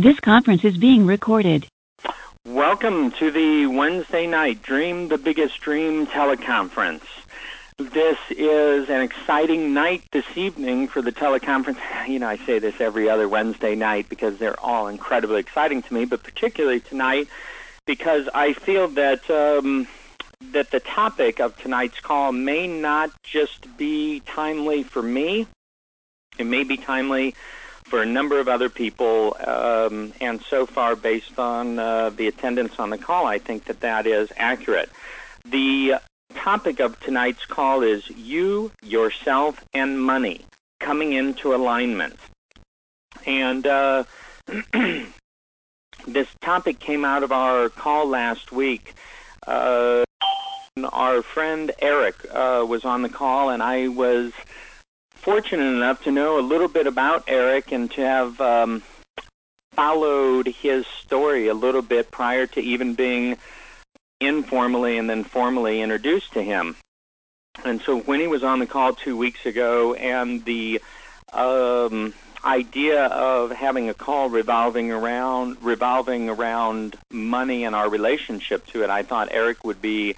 This conference is being recorded. Welcome to the Wednesday night Dream the Biggest Dream teleconference. This is an exciting night this evening for the teleconference. You know, I say this every other Wednesday night because they're all incredibly exciting to me, but particularly tonight because I feel that that the topic of tonight's call may not just be timely for me. It may be timely for a number of other people, and so far, based on the attendance on the call, I think that that is accurate. The topic of tonight's call is you, yourself, and money coming into alignment. And this topic came out of our call last week. Our friend Eric was on the call, and I was fortunate enough to know a little bit about Eric and to have followed his story a little bit prior to even being informally and then formally introduced to him. And so when he was on the call 2 weeks ago and the idea of having a call revolving around money and our relationship to it, I thought Eric would be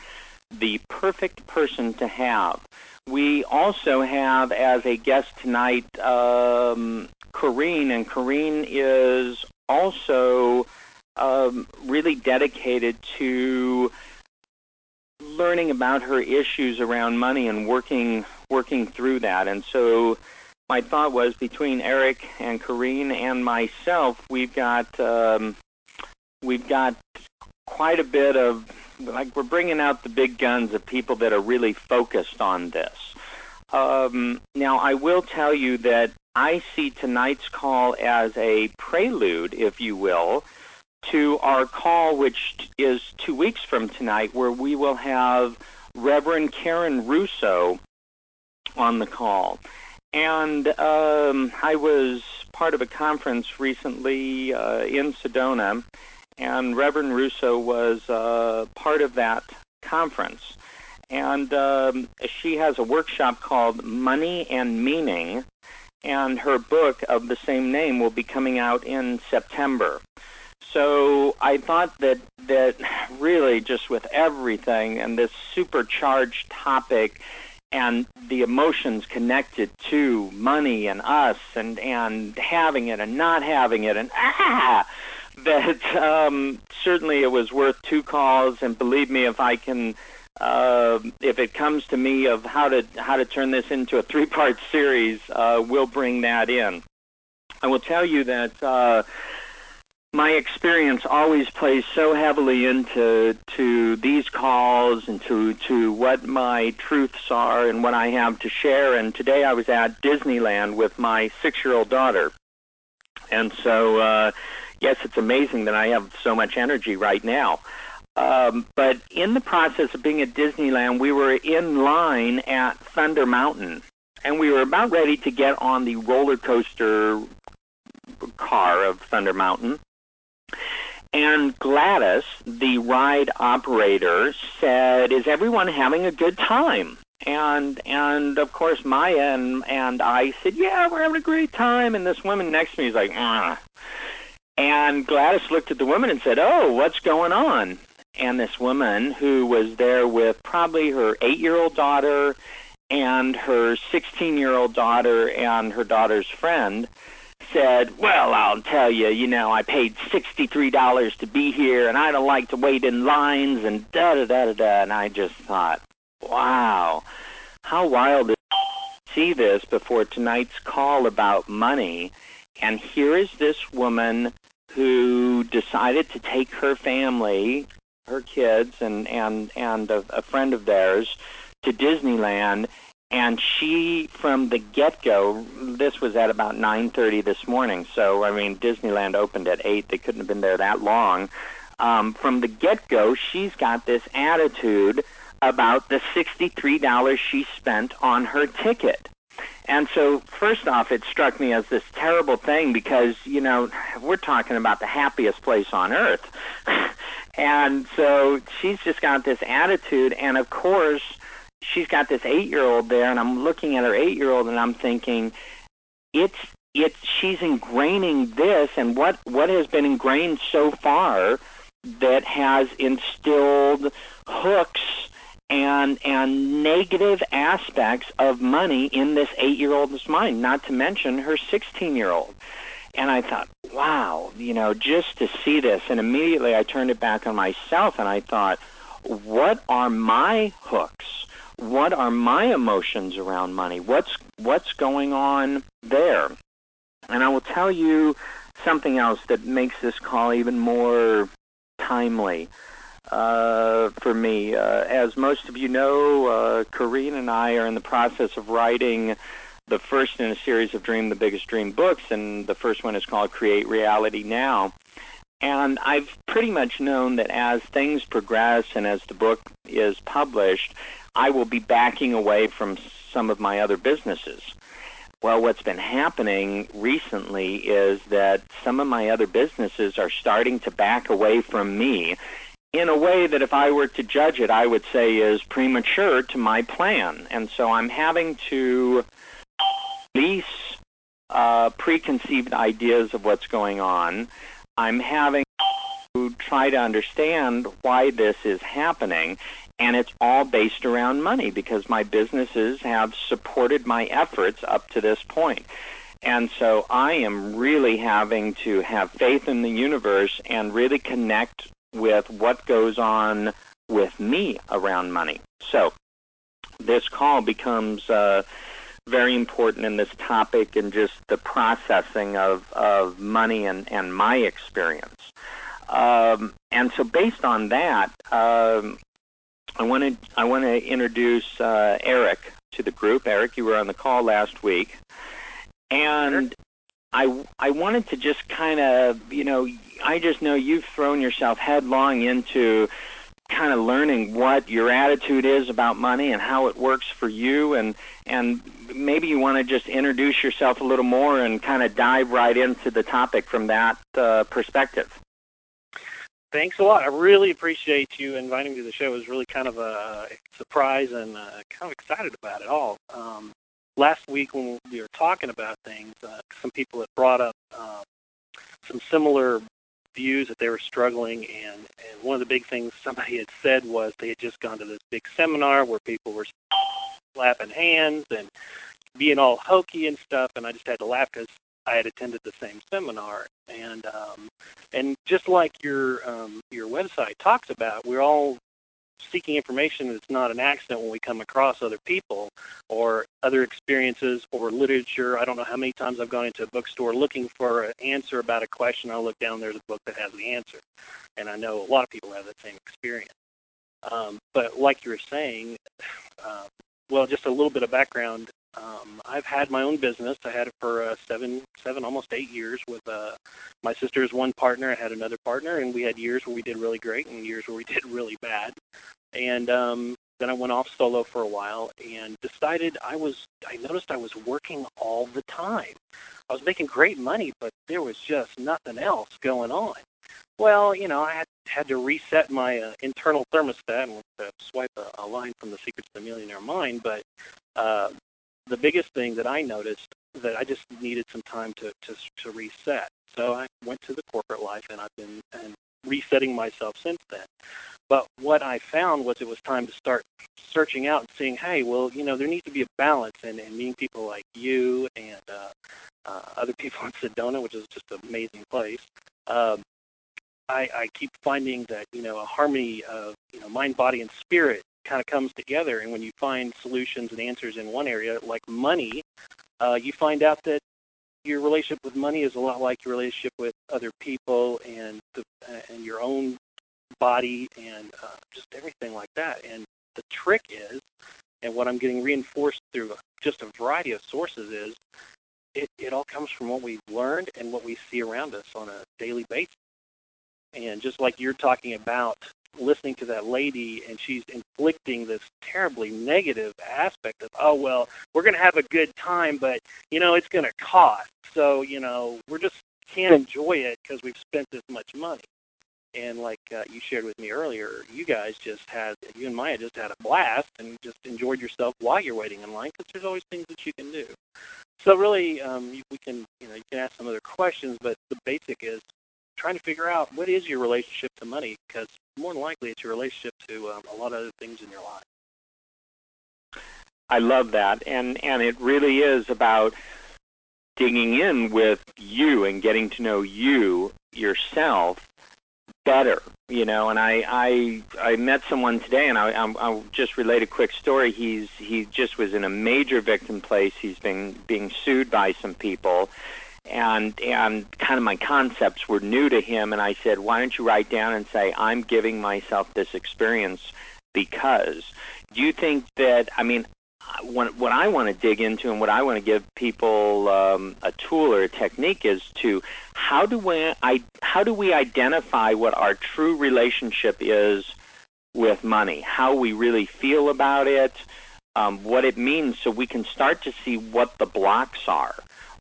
the perfect person to have. We also have as a guest tonight Corrine, and Corrine is also really dedicated to learning about her issues around money and working through that. And so my thought was between Eric and Corrine and myself, we've got quite a bit of, like, we're bringing out the big guns of people that are really focused on this. Now, I will tell you that I see tonight's call as a prelude, if you will, to our call, which is 2 weeks from tonight, where we will have Reverend Karen Russo on the call. And I was part of a conference recently in Sedona, and Reverend Russo was part of that conference. And she has a workshop called Money and Meaning, and her book of the same name will be coming out in September. So I thought that really just with everything and this supercharged topic and the emotions connected to money and us and having it and not having it and that certainly it was worth two calls, and believe me, if I can, if it comes to me of how to turn this into a three-part series, we'll bring that in. I will tell you that my experience always plays so heavily into these calls and to what my truths are and what I have to share. And today I was at Disneyland with my 6-year-old daughter, and so. Yes, it's amazing that I have so much energy right now. But in the process of being at Disneyland, we were in line at Thunder Mountain, and we were about ready to get on the roller coaster car of Thunder Mountain. And Gladys, the ride operator, said, "Is everyone having a good time?" And of course, Maya and I said, "Yeah, we're having a great time." And this woman next to me is like, "Ugh." And Gladys looked at the woman and said, "Oh, what's going on?" And this woman, who was there with probably her 8-year-old daughter and her 16-year-old daughter and her daughter's friend, said, "Well, I'll tell you, you know, I paid $63 to be here, and I don't like to wait in lines, and da-da-da-da-da." And I just thought, wow, how wild is to see this before tonight's call about money. And here is this woman who decided to take her family, her kids, and a friend of theirs to Disneyland, and she, from the get-go, this was at about 9:30 this morning, so, I mean, Disneyland opened at 8, they couldn't have been there that long. From the get-go, she's got this attitude about the $63 she spent on her ticket. And so, first off, it struck me as this terrible thing because, you know, we're talking about the happiest place on earth. And so she's just got this attitude. And, of course, she's got this 8-year-old there, and I'm looking at her 8-year-old, and I'm thinking, it's she's ingraining this, and what has been ingrained so far that has instilled hooks and negative aspects of money in this 8-year-old's mind, not to mention her 16-year-old. And I thought, wow, you know, just to see this. And immediately I turned it back on myself, and I thought, what are my hooks? What are my emotions around money? What's going on there? And I will tell you something else that makes this call even more timely for me. As most of you know, Corinne and I are in the process of writing the first in a series of Dream the Biggest Dream books, and the first one is called Create Reality Now. And I've pretty much known that as things progress and as the book is published, I will be backing away from some of my other businesses. Well, what's been happening recently is that some of my other businesses are starting to back away from me in a way that if I were to judge it, I would say is premature to my plan. And so I'm having to release preconceived ideas of what's going on. I'm having to try to understand why this is happening, and it's all based around money because my businesses have supported my efforts up to this point. And so I am really having to have faith in the universe and really connect with what goes on with me around money. So this call becomes very important in this topic and just the processing of money and my experience. And so based on that, I want to introduce Eric to the group. Eric, you were on the call last week. And I wanted to just kind of, you know, I just know you've thrown yourself headlong into kind of learning what your attitude is about money and how it works for you, and maybe you want to just introduce yourself a little more and kind of dive right into the topic from that perspective. Thanks a lot. I really appreciate you inviting me to the show. It was really kind of a surprise and kind of excited about it all. Last week when we were talking about things, some people had brought up some similar views that they were struggling, and one of the big things somebody had said was they had just gone to this big seminar where people were slapping hands and being all hokey and stuff, and I just had to laugh because I had attended the same seminar. And and just like your website talks about, we're all seeking information. It's not an accident when we come across other people or other experiences or literature. I don't know how many times I've gone into a bookstore looking for an answer about a question. I'll look down, there's a book that has the answer. And I know a lot of people have that same experience. But like you were saying, well, just a little bit of background. I've had my own business. I had it for seven, almost 8 years with my sister as one partner. I had another partner, and we had years where we did really great and years where we did really bad. And then I went off solo for a while and decided I noticed I was working all the time. I was making great money, but there was just nothing else going on. Well, you know, I had to reset my internal thermostat and swipe a line from The Secrets of the Millionaire Mind, but the biggest thing that I noticed that I just needed some time to reset. So I went to the corporate life, and I've been resetting myself since then. But what I found was it was time to start searching out and seeing, hey, well, you know, there needs to be a balance, and meeting people like you and other people in Sedona, which is just an amazing place. I keep finding that, you know, a harmony of, you know, mind, body, and spirit kind of comes together, and when you find solutions and answers in one area, like money, you find out that your relationship with money is a lot like your relationship with other people and your own body and just everything like that. And the trick is, and what I'm getting reinforced through just a variety of sources is, it all comes from what we've learned and what we see around us on a daily basis. And just like you're talking about listening to that lady, and she's inflicting this terribly negative aspect of, oh, well, we're going to have a good time, but, you know, it's going to cost. So, you know, we just can't enjoy it because we've spent this much money. And like you shared with me earlier, you and Maya just had a blast and just enjoyed yourself while you're waiting in line because there's always things that you can do. So really, we can, you can ask some other questions, but the basic is trying to figure out what is your relationship to money, because more than likely it's your relationship to a lot of other things in your life. I love that, and it really is about digging in with you and getting to know you yourself better, And I met someone today, and I'll just relate a quick story. He just was in a major victim place. He's been being sued by some people, and kind of my concepts were new to him. And I said, why don't you write down and say, I'm giving myself this experience because. Do you think that what I want to dig into and what I want to give people a tool or a technique is to how do we identify what our true relationship is with money, how we really feel about it, what it means, so we can start to see what the blocks are.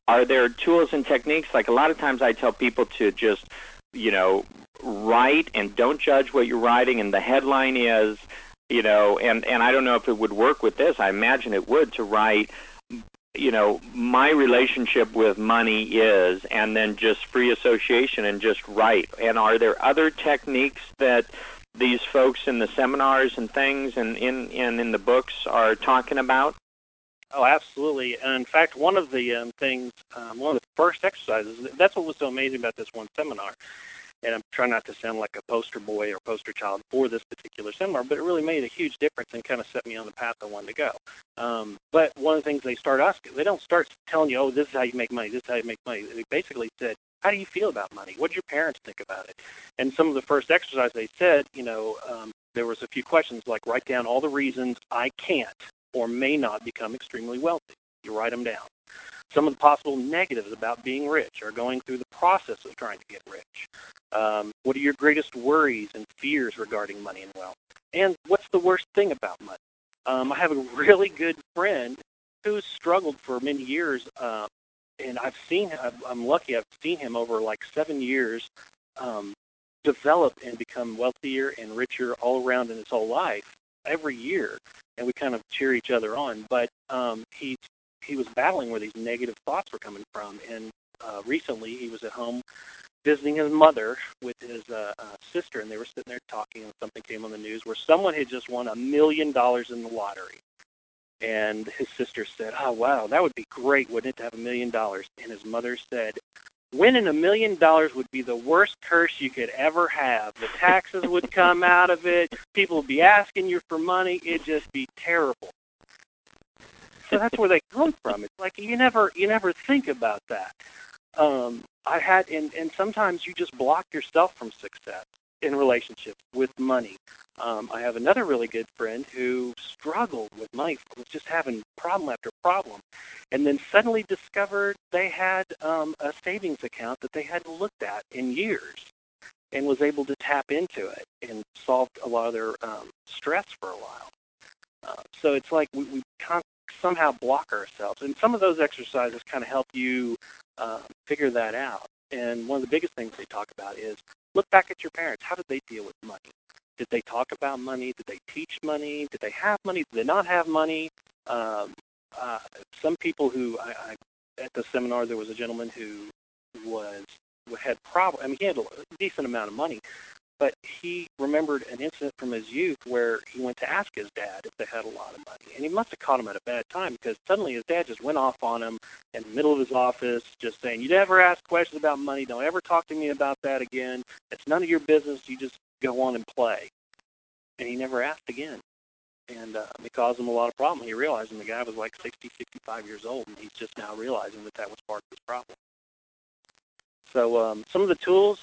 Are there tools and techniques? Like a lot of times I tell people to just, write and don't judge what you're writing, and the headline is, and I don't know if it would work with this. I imagine it would, to write, my relationship with money is, and then just free association and just write. And are there other techniques that these folks in the seminars and things and in the books are talking about? Oh, absolutely. And in fact, one of the things, one of the first exercises, that's what was so amazing about this one seminar. And I'm trying not to sound like a poster boy or poster child for this particular seminar, but it really made a huge difference and kind of set me on the path I wanted to go. But one of the things they start asking, they don't start telling you, oh, this is how you make money, this is how you make money. They basically said, how do you feel about money? What do your parents think about it? And some of the first exercise they said, there was a few questions like, write down all the reasons I can't or may not become extremely wealthy. You write them down. Some of the possible negatives about being rich or going through the process of trying to get rich. What are your greatest worries and fears regarding money and wealth? And what's the worst thing about money? I have a really good friend who's struggled for many years, and I'm lucky I've seen him over like 7 years develop and become wealthier and richer all around in his whole life every year, and we kind of cheer each other on, but he was battling where these negative thoughts were coming from, and recently he was at home visiting his mother with his sister, and they were sitting there talking, and something came on the news where someone had just won $1 million in the lottery. And his sister said, oh, wow, that would be great, wouldn't it, to have $1 million? And his mother said, winning $1 million would be the worst curse you could ever have. The taxes would come out of it. People would be asking you for money. It'd just be terrible. So that's where they come from. It's like you never think about that. And sometimes you just block yourself from success in relationships with money. I have another really good friend who struggled with money, was just having problem after problem, and then suddenly discovered they had a savings account that they hadn't looked at in years, and was able to tap into it and solved a lot of their stress for a while. So it's like we constantly somehow block ourselves, and some of those exercises kind of help you figure that out. And one of the biggest things they talk about is look back at your parents. How did they deal with money? Did they talk about money? Did they teach money? Did they have money? Did they not have money? Some people who at the seminar, there was a gentleman who had problems. I mean, he had a decent amount of money, but he remembered an incident from his youth where he went to ask his dad if they had a lot of money. And he must have caught him at a bad time, because suddenly his dad just went off on him in the middle of his office, just saying, you never ask questions about money. Don't ever talk to me about that again. It's none of your business. You just go on and play. And he never asked again. And it caused him a lot of problem. He realized, and the guy was like 60, 65 years old, and he's just now realizing that was part of his problem. So some of the tools,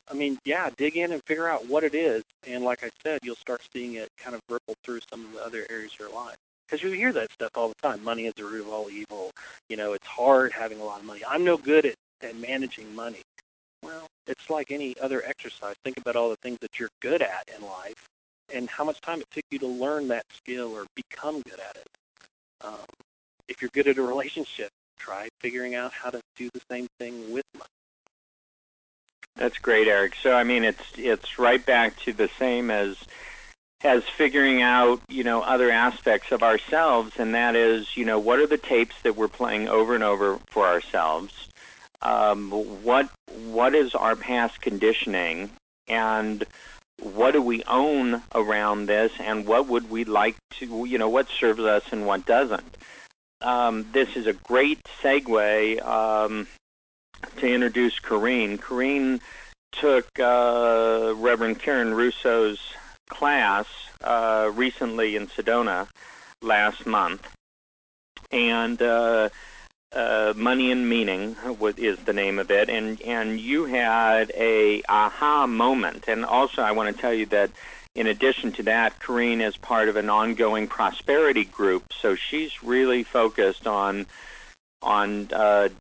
dig in and figure out what it is. And like I said, you'll start seeing it kind of ripple through some of the other areas of your life. Because you hear that stuff all the time. Money is the root of all evil. It's hard having a lot of money. I'm no good at managing money. Well, it's like any other exercise. Think about all the things that you're good at in life and how much time it took you to learn that skill or become good at it. If you're good at a relationship, try figuring out how to do the same thing with money. That's great, Eric. So, it's right back to the same as as figuring out, you know, other aspects of ourselves, and that is, you know, what are the tapes that we're playing over and over for ourselves? What is our past conditioning, and what do we own around this, and what would we like to, you know, what serves us and what doesn't? This is a great segue to introduce Kareen. Kareen took Reverend Karen Russo's class recently in Sedona last month, and Money and Meaning is the name of it, and you had a aha moment. And also I want to tell you that in addition to that, Kareen is part of an ongoing prosperity group, so she's really focused on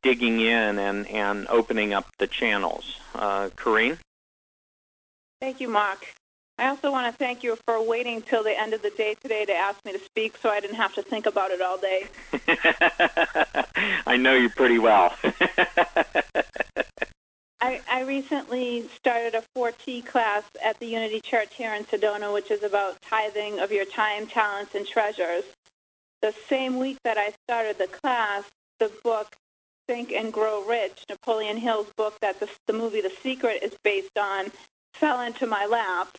digging in and opening up the channels. Kareen? Thank you, Mark. I also want to thank you for waiting till the end of the day today to ask me to speak so I didn't have to think about it all day. I know you pretty well. I recently started a 4T class at the Unity Church here in Sedona, which is about tithing of your time, talents, and treasures. The same week that I started the class, the book Think and Grow Rich, Napoleon Hill's book that the movie The Secret is based on, fell into my lap.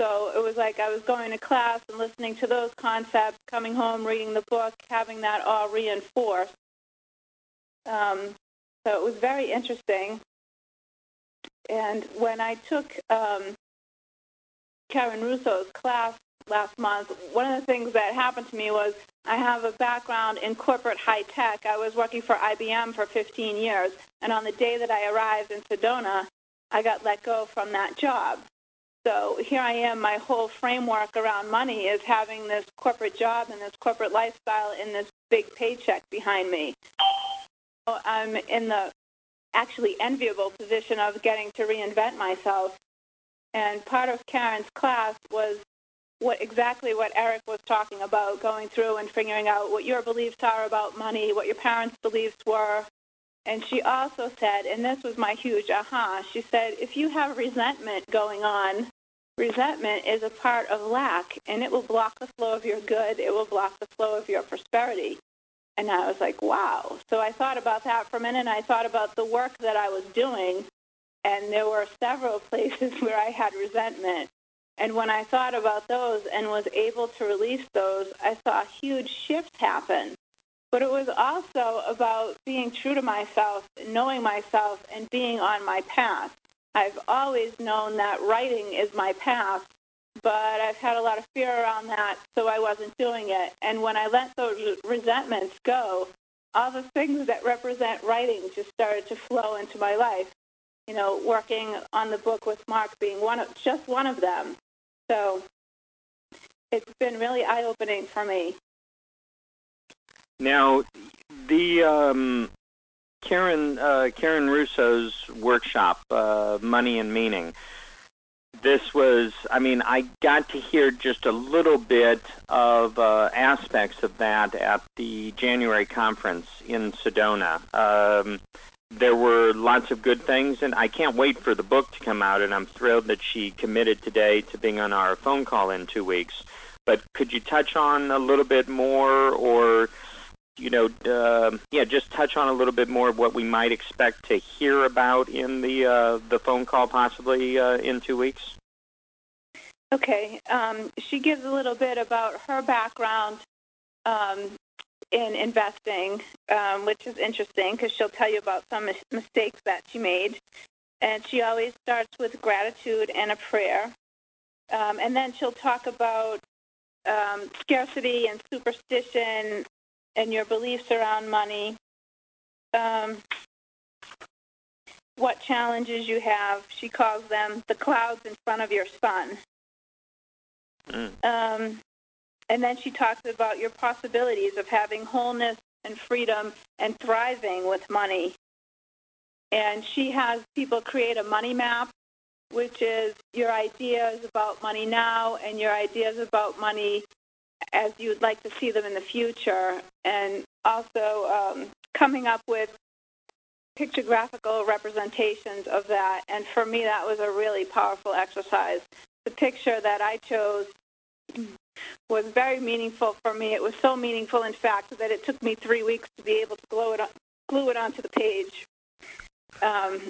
So it was like I was going to class and listening to those concepts, coming home, reading the book, having that all reinforced. So it was very interesting. And when I took Karen Russo's class last month, one of the things that happened to me was I have a background in corporate high tech. I was working for IBM for 15 years. And on the day that I arrived in Sedona, I got let go from that job. So here I am, my whole framework around money is having this corporate job and this corporate lifestyle and this big paycheck behind me. So I'm in the actually enviable position of getting to reinvent myself. And part of Karen's class was exactly what Eric was talking about, going through and figuring out what your beliefs are about money, what your parents' beliefs were. And she also said, and this was my huge aha, she said, if you have resentment going on, resentment is a part of lack, and it will block the flow of your good. It will block the flow of your prosperity. And I was like, wow. So I thought about that for a minute, and I thought about the work that I was doing, and there were several places where I had resentment. And when I thought about those and was able to release those, I saw huge shifts happen. But it was also about being true to myself, knowing myself, and being on my path. I've always known that writing is my path, but I've had a lot of fear around that, so I wasn't doing it. And when I let those resentments go, all the things that represent writing just started to flow into my life. You know, working on the book with Mark being just one of them. So it's been really eye-opening for me. Now, the Karen Russo's workshop, Money and Meaning, this was, I mean, I got to hear just a little bit of aspects of that at the January conference in Sedona. There were lots of good things, and I can't wait for the book to come out, and I'm thrilled that she committed today to being on our phone call in 2 weeks. But could you touch on a little bit more, or... you know, just touch on a little bit more of what we might expect to hear about in the phone call possibly in 2 weeks? Okay. She gives a little bit about her background in investing, which is interesting because she'll tell you about some mistakes that she made. And she always starts with gratitude and a prayer. And then she'll talk about scarcity and superstition and your beliefs around money, what challenges you have. She calls them the clouds in front of your sun. And then she talks about your possibilities of having wholeness and freedom and thriving with money. And she has people create a money map, which is your ideas about money now and your ideas about money as you'd like to see them in the future, and also coming up with pictographical representations of that. And for me, that was a really powerful exercise. The picture that I chose was very meaningful for me. It was so meaningful, in fact, that it took me 3 weeks to be able to glue it onto the page. But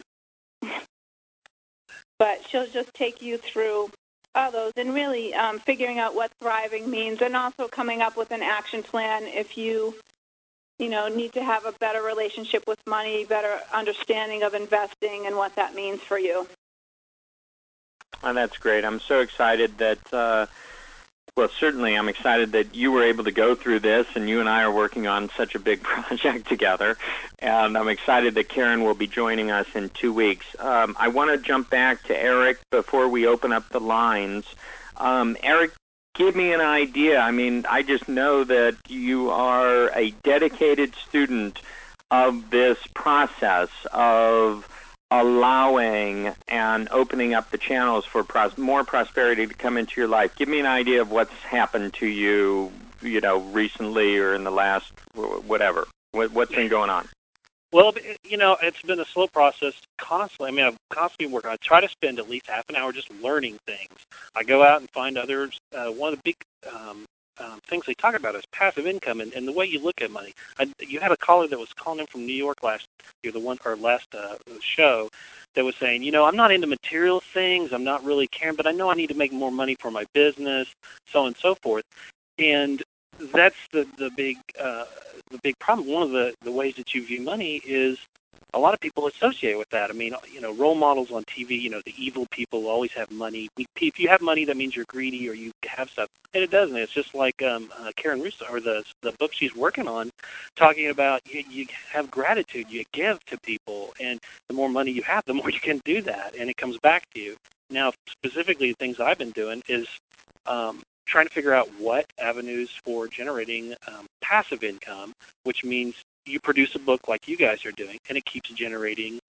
she'll just take you through all those and really figuring out what thriving means, and also coming up with an action plan if you need to have a better relationship with money, better understanding of investing and what that means for you. Oh, that's great. I'm so excited that, well, certainly I'm excited that you were able to go through this, and you and I are working on such a big project together. And I'm excited that Karen will be joining us in 2 weeks. I want to jump back to Eric before we open up the lines. Eric, give me an idea. I mean, I just know that you are a dedicated student of this process of allowing and opening up the channels for more prosperity to come into your life. Give me an idea of what's happened to you, recently or in the last whatever. What's been going on? Well, it's been a slow process constantly. I mean, I'm constantly working. I try to spend at least half an hour just learning things. I go out and find others. One of the big things they talk about is passive income and the way you look at money. You had a caller that was calling in from New York last show that was saying, I'm not into material things. I'm not really caring, but I know I need to make more money for my business, so on and so forth. And that's the big problem. One of the ways that you view money is a lot of people associate with that. I mean, role models on TV, the evil people always have money. If you have money, that means you're greedy or you have stuff. And it doesn't. It's just like Karen Russo, or the book she's working on, talking about you have gratitude, you give to people, and the more money you have, the more you can do that, and it comes back to you. Now, specifically, the things I've been doing is trying to figure out what avenues for generating passive income, which means you produce a book like you guys are doing, and it keeps generating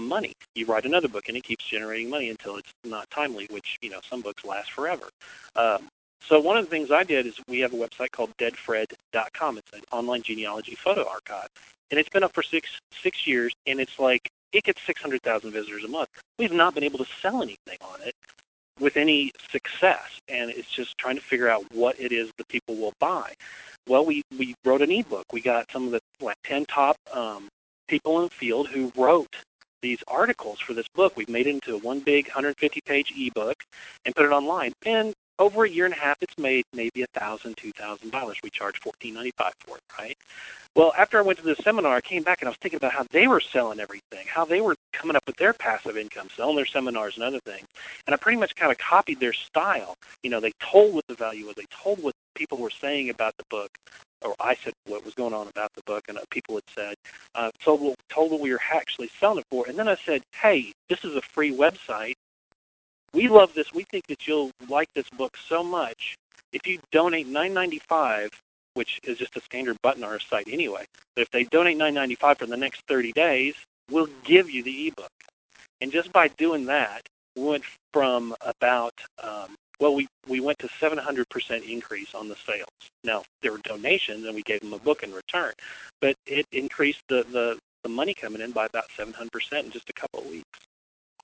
money. You write another book, and it keeps generating money until it's not timely, which, some books last forever. So one of the things I did is we have a website called deadfred.com. It's an online genealogy photo archive, and it's been up for six years, and it's like it gets 600,000 visitors a month. We've not been able to sell anything on it with any success, and it's just trying to figure out what it is that people will buy. Well, we wrote an ebook. We got some of the 10 top people in the field who wrote these articles for this book. We've made it into one big 150-page ebook and put it online. And over a year and a half, it's made maybe $1,000, $2,000. We charge $14.95 for it, right? Well, after I went to this seminar, I came back and I was thinking about how they were selling everything, how they were coming up with their passive income, selling their seminars and other things. And I pretty much kind of copied their style. They told what the value was. They told what people were saying about the book, or I said what was going on about the book, and people had said, told what we were actually selling it for. And then I said, hey, this is a free website. We love this. We think that you'll like this book so much. If you donate $9.95, which is just a standard button on our site anyway, but if they donate $9.95 for the next 30 days, we'll give you the ebook. And just by doing that, we went from about, we went to 700% increase on the sales. Now, there were donations, and we gave them a book in return, but it increased the money coming in by about 700% in just a couple of weeks.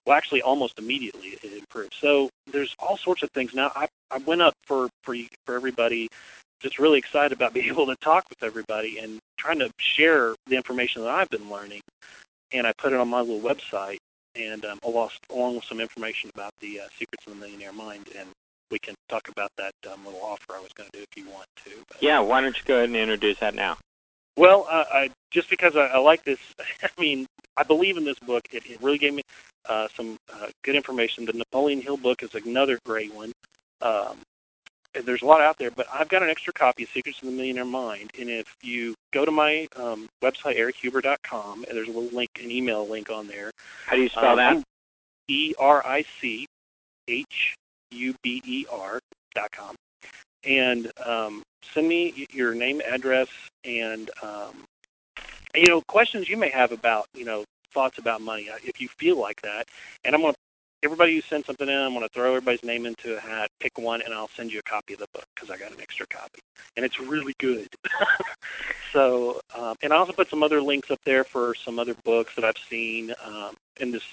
Well, actually, almost immediately it improved. So there's all sorts of things. Now, I went up for everybody, just really excited about being able to talk with everybody and trying to share the information that I've been learning. And I put it on my little website, and along with some information about the Secrets of the Millionaire Mind. And we can talk about that little offer I was going to do if you want to. But. Yeah, why don't you go ahead and introduce that now? Well, I like this. I mean, I believe in this book. It really gave me some good information. The Napoleon Hill book is another great one. There's a lot out there, but I've got an extra copy of Secrets of the Millionaire Mind, and if you go to my website, erichuber.com, and there's a little link, an email link on there. How do you spell that? erichuber.com. And send me your name, address, and questions you may have about thoughts about money if you feel like that. And everybody who sends something in, I'm going to throw everybody's name into a hat, pick one, and I'll send you a copy of the book because I got an extra copy, and it's really good. So, and I also put some other links up there for some other books that I've seen in this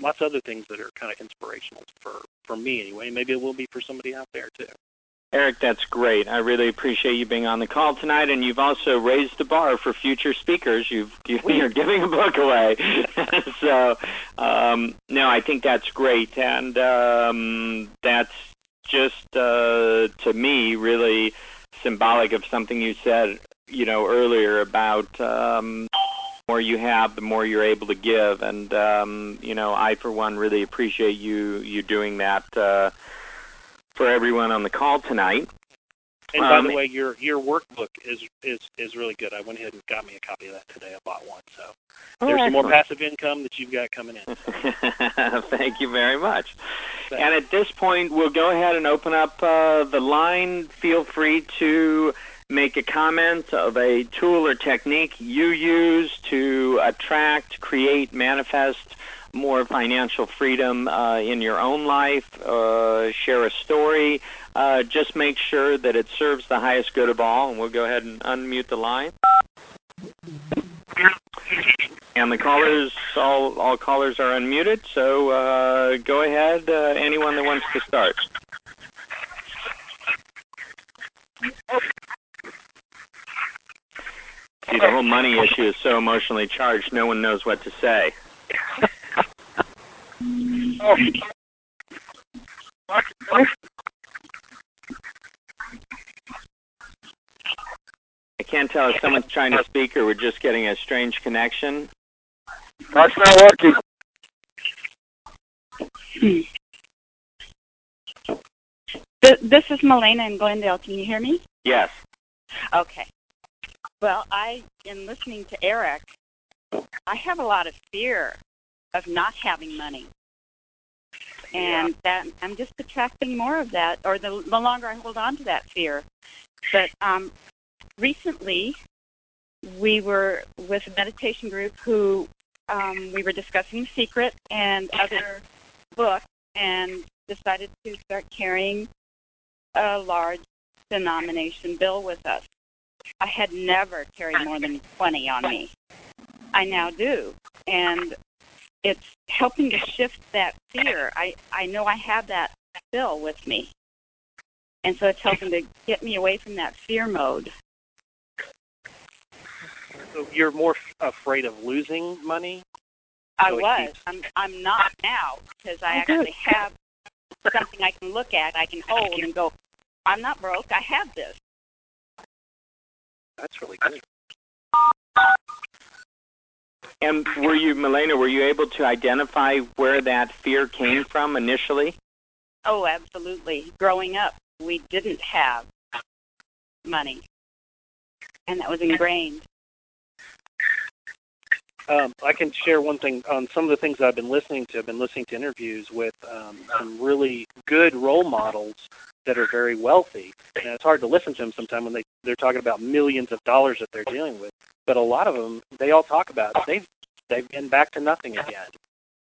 lots of other things that are kind of inspirational for me anyway. Maybe it will be for somebody out there too. Eric, that's great. I really appreciate you being on the call tonight, and you've also raised the bar for future speakers. You're giving a book away. So, no, I think that's great, and that's just, to me, really symbolic of something you said, you know, earlier about the more you have, the more you're able to give, and, you know, I, for one, really appreciate you doing that for everyone on the call tonight. And by the way, your workbook is really good. I went ahead and got me a copy of that today. I bought one. So there's some more passive income that you've got coming in. So. Thank you very much. So. And at this point, we'll go ahead and open up the line. Feel free to make a comment of a tool or technique you use to attract, create, manifest more financial freedom in your own life, share a story. Just make sure that it serves the highest good of all, and we'll go ahead and unmute the line. And the callers, all callers are unmuted, so go ahead, anyone that wants to start. See, the whole money issue is so emotionally charged, no one knows what to say. I can't tell if someone's trying to speak or we're just getting a strange connection. That's not working. This is Milena in Glendale. Can you hear me? Yes. Okay. Well, I am listening to Eric. I have a lot of fear of not having money. And that I'm just attracting more of that, or the longer I hold on to that fear. But recently, we were with a meditation group who we were discussing The Secret and other books, and decided to start carrying a large denomination bill with us. I had never carried more than 20 on me. I now do, and it's helping to shift that fear. I know I have that bill with me, and so it's helping to get me away from that fear mode. So you're more afraid of losing money? I was. I'm not now, because I actually have something I can look at, I can hold and go, I'm not broke, I have this. That's really good. And were you, Milena, were you able to identify where that fear came from initially? Oh, absolutely. Growing up, we didn't have money, and that was ingrained. I can share one thing. On some of the things I've been listening to, interviews with some really good role models that are very wealthy. And it's hard to listen to them sometimes when they're talking about millions of dollars that they're dealing with. But a lot of them, they all talk about they've been back to nothing again.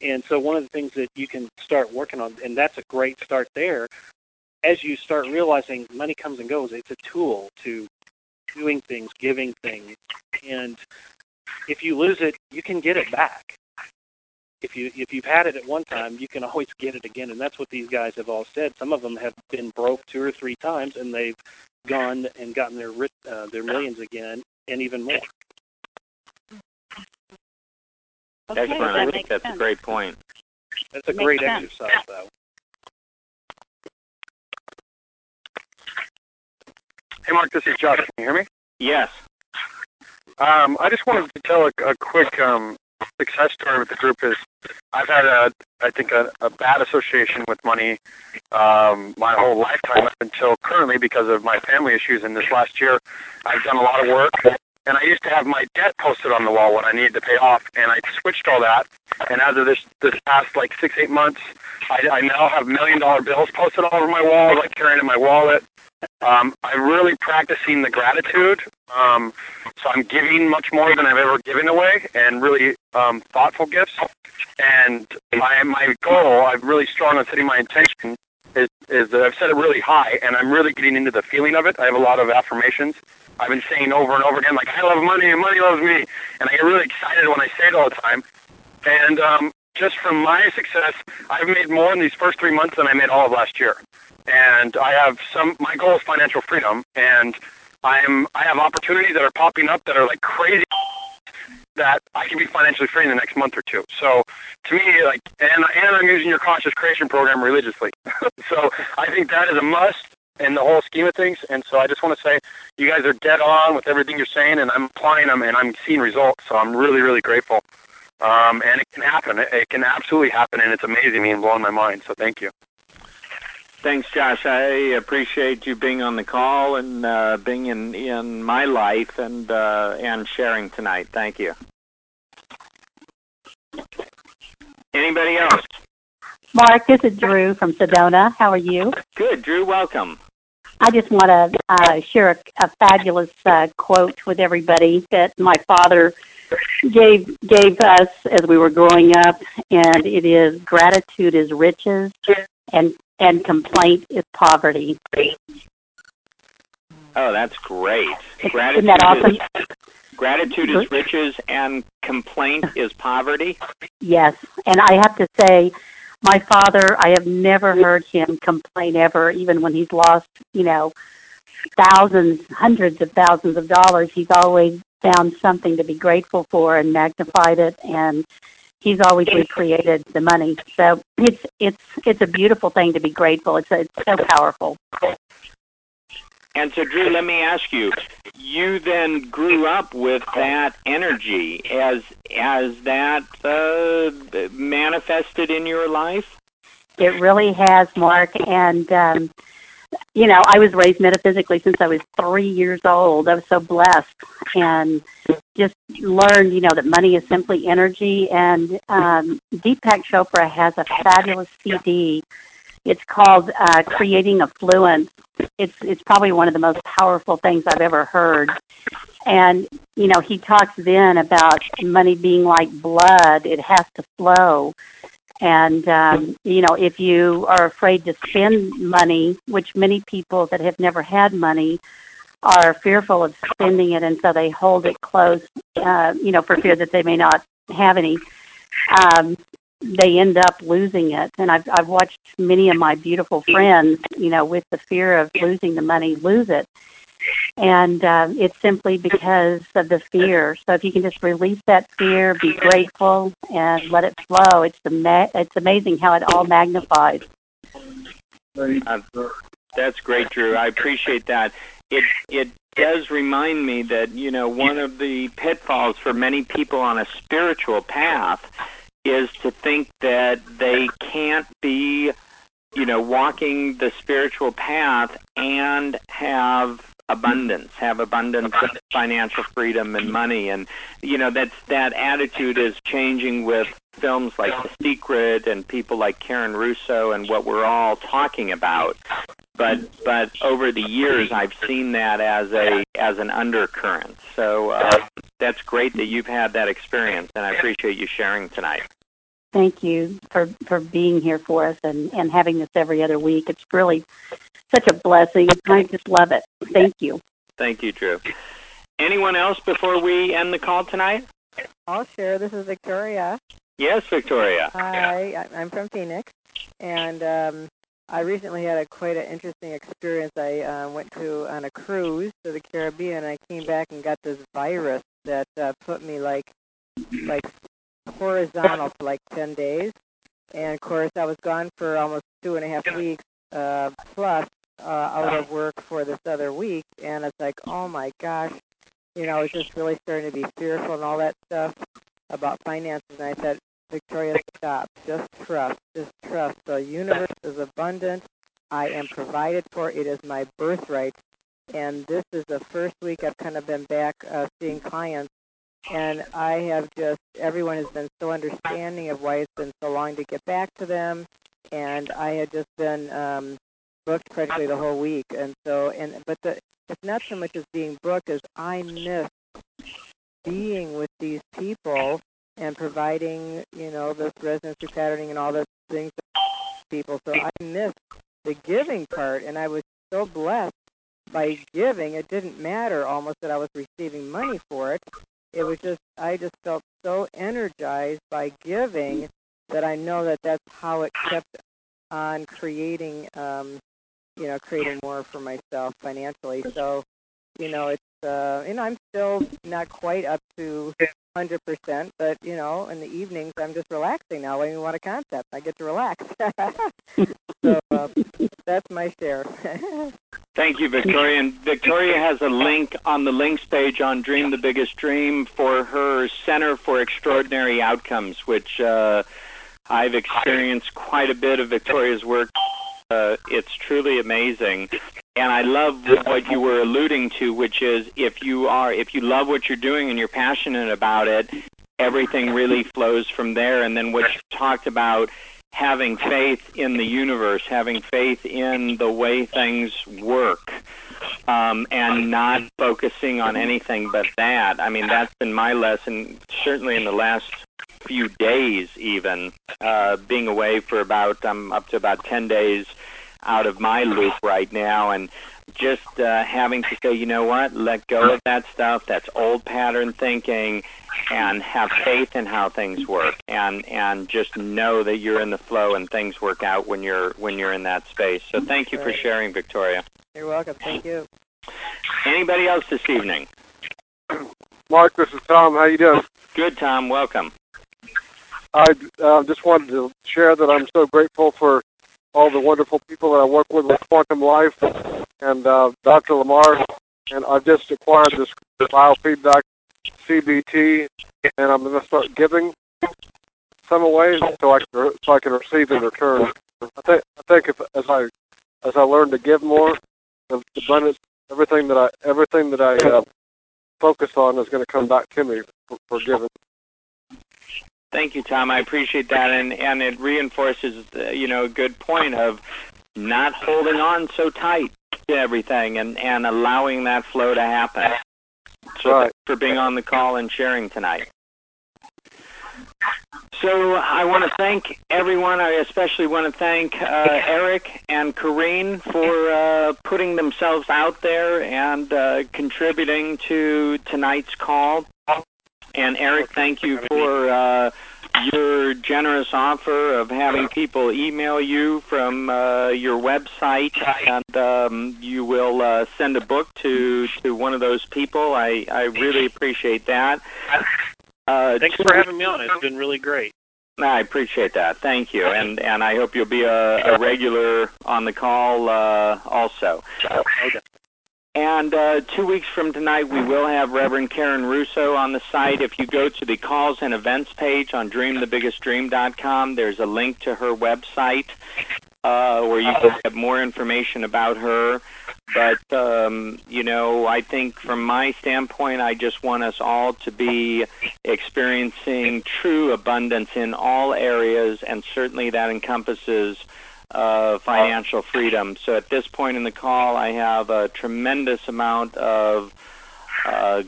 And so one of the things that you can start working on, and that's a great start there, as you start realizing money comes and goes, it's a tool to doing things, giving things. And if you lose it, you can get it back. If you've had it at one time, you can always get it again. And that's what these guys have all said. Some of them have been broke 2 or 3 times, and they've gone and gotten their millions again. And even more. Okay, excellent. I think that's a great point. That's a great exercise, though. Hey, Mark, this is Josh. Can you hear me? Yes. I just wanted to tell a quick success story with the group. Is I've had a bad association with money my whole lifetime up until currently because of my family issues. And this last year, I've done a lot of work, and I used to have my debt posted on the wall when I needed to pay off, and I switched all that. And as of this past like 6-8 months, I now have $1 million bills posted all over my wall, like carrying in my wallet. I'm really practicing the gratitude, so I'm giving much more than I've ever given away, and really thoughtful gifts. And my goal, I'm really strong on setting my intention, is that I've set it really high, and I'm really getting into the feeling of it. I have a lot of affirmations I've been saying over and over again, like, I love money, and money loves me, and I get really excited when I say it all the time. And just from my success, I've made more in these first 3 months than I made all of last year. And I have some, my goal is financial freedom, and I have opportunities that are popping up that are like crazy, that I can be financially free in the next month or two. So to me, like, and I'm using your conscious creation program religiously. So I think that is a must in the whole scheme of things. And so I just want to say you guys are dead on with everything you're saying, and I'm applying them and I'm seeing results. So I'm really, really grateful. And it can happen. It can absolutely happen. And it's amazing me and blowing my mind. So thank you. Thanks, Josh. I appreciate you being on the call and being in my life and sharing tonight. Thank you. Anybody else? Mark, this is Drew from Sedona. How are you? Good, Drew. Welcome. I just want to share a fabulous quote with everybody that my father gave us as we were growing up, and it is, "Gratitude is riches, and complaint is poverty." Oh, that's great. Gratitude, isn't that awesome? Gratitude is riches and complaint is poverty? Yes. And I have to say, my father, I have never heard him complain ever, even when he's lost, you know, thousands, hundreds of thousands of dollars. He's always found something to be grateful for and magnified it, and he's always recreated the money. So it's a beautiful thing to be grateful. It's so powerful. And so, Drew, let me ask you, you then grew up with that energy. As that manifested in your life? It really has, Mark. And, you know, I was raised metaphysically since I was 3 years old. I was so blessed and just learned, you know, that money is simply energy. And Deepak Chopra has a fabulous CD. It's called Creating Affluence. It's probably one of the most powerful things I've ever heard. And, you know, he talks then about money being like blood. It has to flow. And, you know, if you are afraid to spend money, which many people that have never had money are fearful of spending it, and so they hold it close, you know, for fear that they may not have any, they end up losing it. And I've watched many of my beautiful friends, you know, with the fear of losing the money, lose it. And it's simply because of the fear. So if you can just release that fear, be grateful, and let it flow, it's amazing how it all magnifies. That's great, Drew. I appreciate that. It does remind me that, you know, one of the pitfalls for many people on a spiritual path is to think that they can't be, you know, walking the spiritual path and have abundance of financial freedom and money. And, you know, that attitude is changing with films like The Secret and people like Karen Russo and what we're all talking about. But over the years, I've seen that as an undercurrent. So that's great that you've had that experience, and I appreciate you sharing tonight. Thank you for being here for us and having this every other week. It's really such a blessing. I just love it. Thank you. Thank you, Drew. Anyone else before we end the call tonight? I'll share. This is Victoria. Yes, Victoria. Hi, I'm from Phoenix, and I recently had quite an interesting experience. I went on a cruise to the Caribbean, and I came back and got this virus that put me like horizontal for like 10 days. And, of course, I was gone for almost 2.5 weeks plus out of work for this other week. And it's like, oh, my gosh, you know, I was just really starting to be fearful and all that stuff about finances. And I said, Victoria, stop. Just trust. Just trust. The universe is abundant. I am provided for. It is my birthright. And this is the first week I've kind of been back seeing clients. And I have just, everyone has been so understanding of why it's been so long to get back to them. And I had just been booked practically the whole week. And so, but it's not so much as being booked as I miss being with these people and providing, you know, this residency patterning and all those things to people. So I missed the giving part, and I was so blessed by giving. It didn't matter almost that I was receiving money for it. It was just, I just felt so energized by giving that I know that that's how it kept on creating, creating more for myself financially. So, it's, and I'm still not quite up to 100%, but, in the evenings, I'm just relaxing now. I mean, what a concept. I get to relax. So that's my share. Thank you, Victoria. And Victoria has a link on the links page on Dream the Biggest Dream for her Center for Extraordinary Outcomes, which I've experienced quite a bit of Victoria's work. It's truly amazing. And I love what you were alluding to, which is if you love what you're doing and you're passionate about it, everything really flows from there. And then what you talked about, having faith in the universe, having faith in the way things work, and not focusing on anything but that. I mean, that's been my lesson, certainly in the last few days even, being away for about, I'm up to about 10 days out of my loop right now, and just having to say, you know what, let go of that stuff, that's old pattern thinking, and have faith in how things work, and just know that you're in the flow and things work out when you're in that space. So thank you for sharing, Victoria. You're welcome. Thank you. Anybody else this evening? Mark, this is Tom. How you doing? Good, Tom. Welcome. I just wanted to share that I'm so grateful for all the wonderful people that I work with Quantum Life and Dr. Lamar, and I've just acquired this biofeedback CBT, and I'm going to start giving some away so I can receive in return. I think as I learn to give more, abundance, everything that I focus on is going to come back to me for giving. Thank you, Tom. I appreciate that, and it reinforces, a good point of not holding on so tight to everything and allowing that flow to happen. So thanks for being on the call and sharing tonight. So I want to thank everyone. I especially want to thank Eric and Kareen for putting themselves out there and contributing to tonight's call. And Eric, thank you for your generous offer of having people email you from your website, and you will send a book to one of those people. I really appreciate that. Thanks for having me on. It's been really great. I appreciate that. Thank you. And I hope you'll be a regular on the call also. Okay. And 2 weeks from tonight, we will have Reverend Karen Russo on the site. If you go to the calls and events page on dreamthebiggestdream.com, there's a link to her website where you can get more information about her. But, I think from my standpoint, I just want us all to be experiencing true abundance in all areas, and certainly that encompasses financial freedom. So at this point in the call, I have a tremendous amount of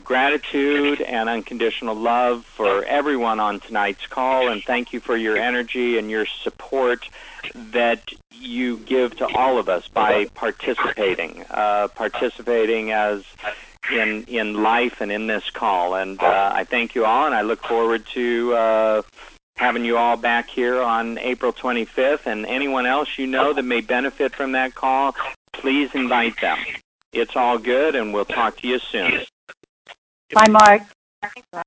gratitude and unconditional love for everyone on tonight's call, and thank you for your energy and your support that you give to all of us by participating as in life and in this call. And I thank you all, and I look forward to having you all back here on April 25th, and anyone else that may benefit from that call, please invite them. It's all good, and we'll talk to you soon. Bye, Mark. Bye.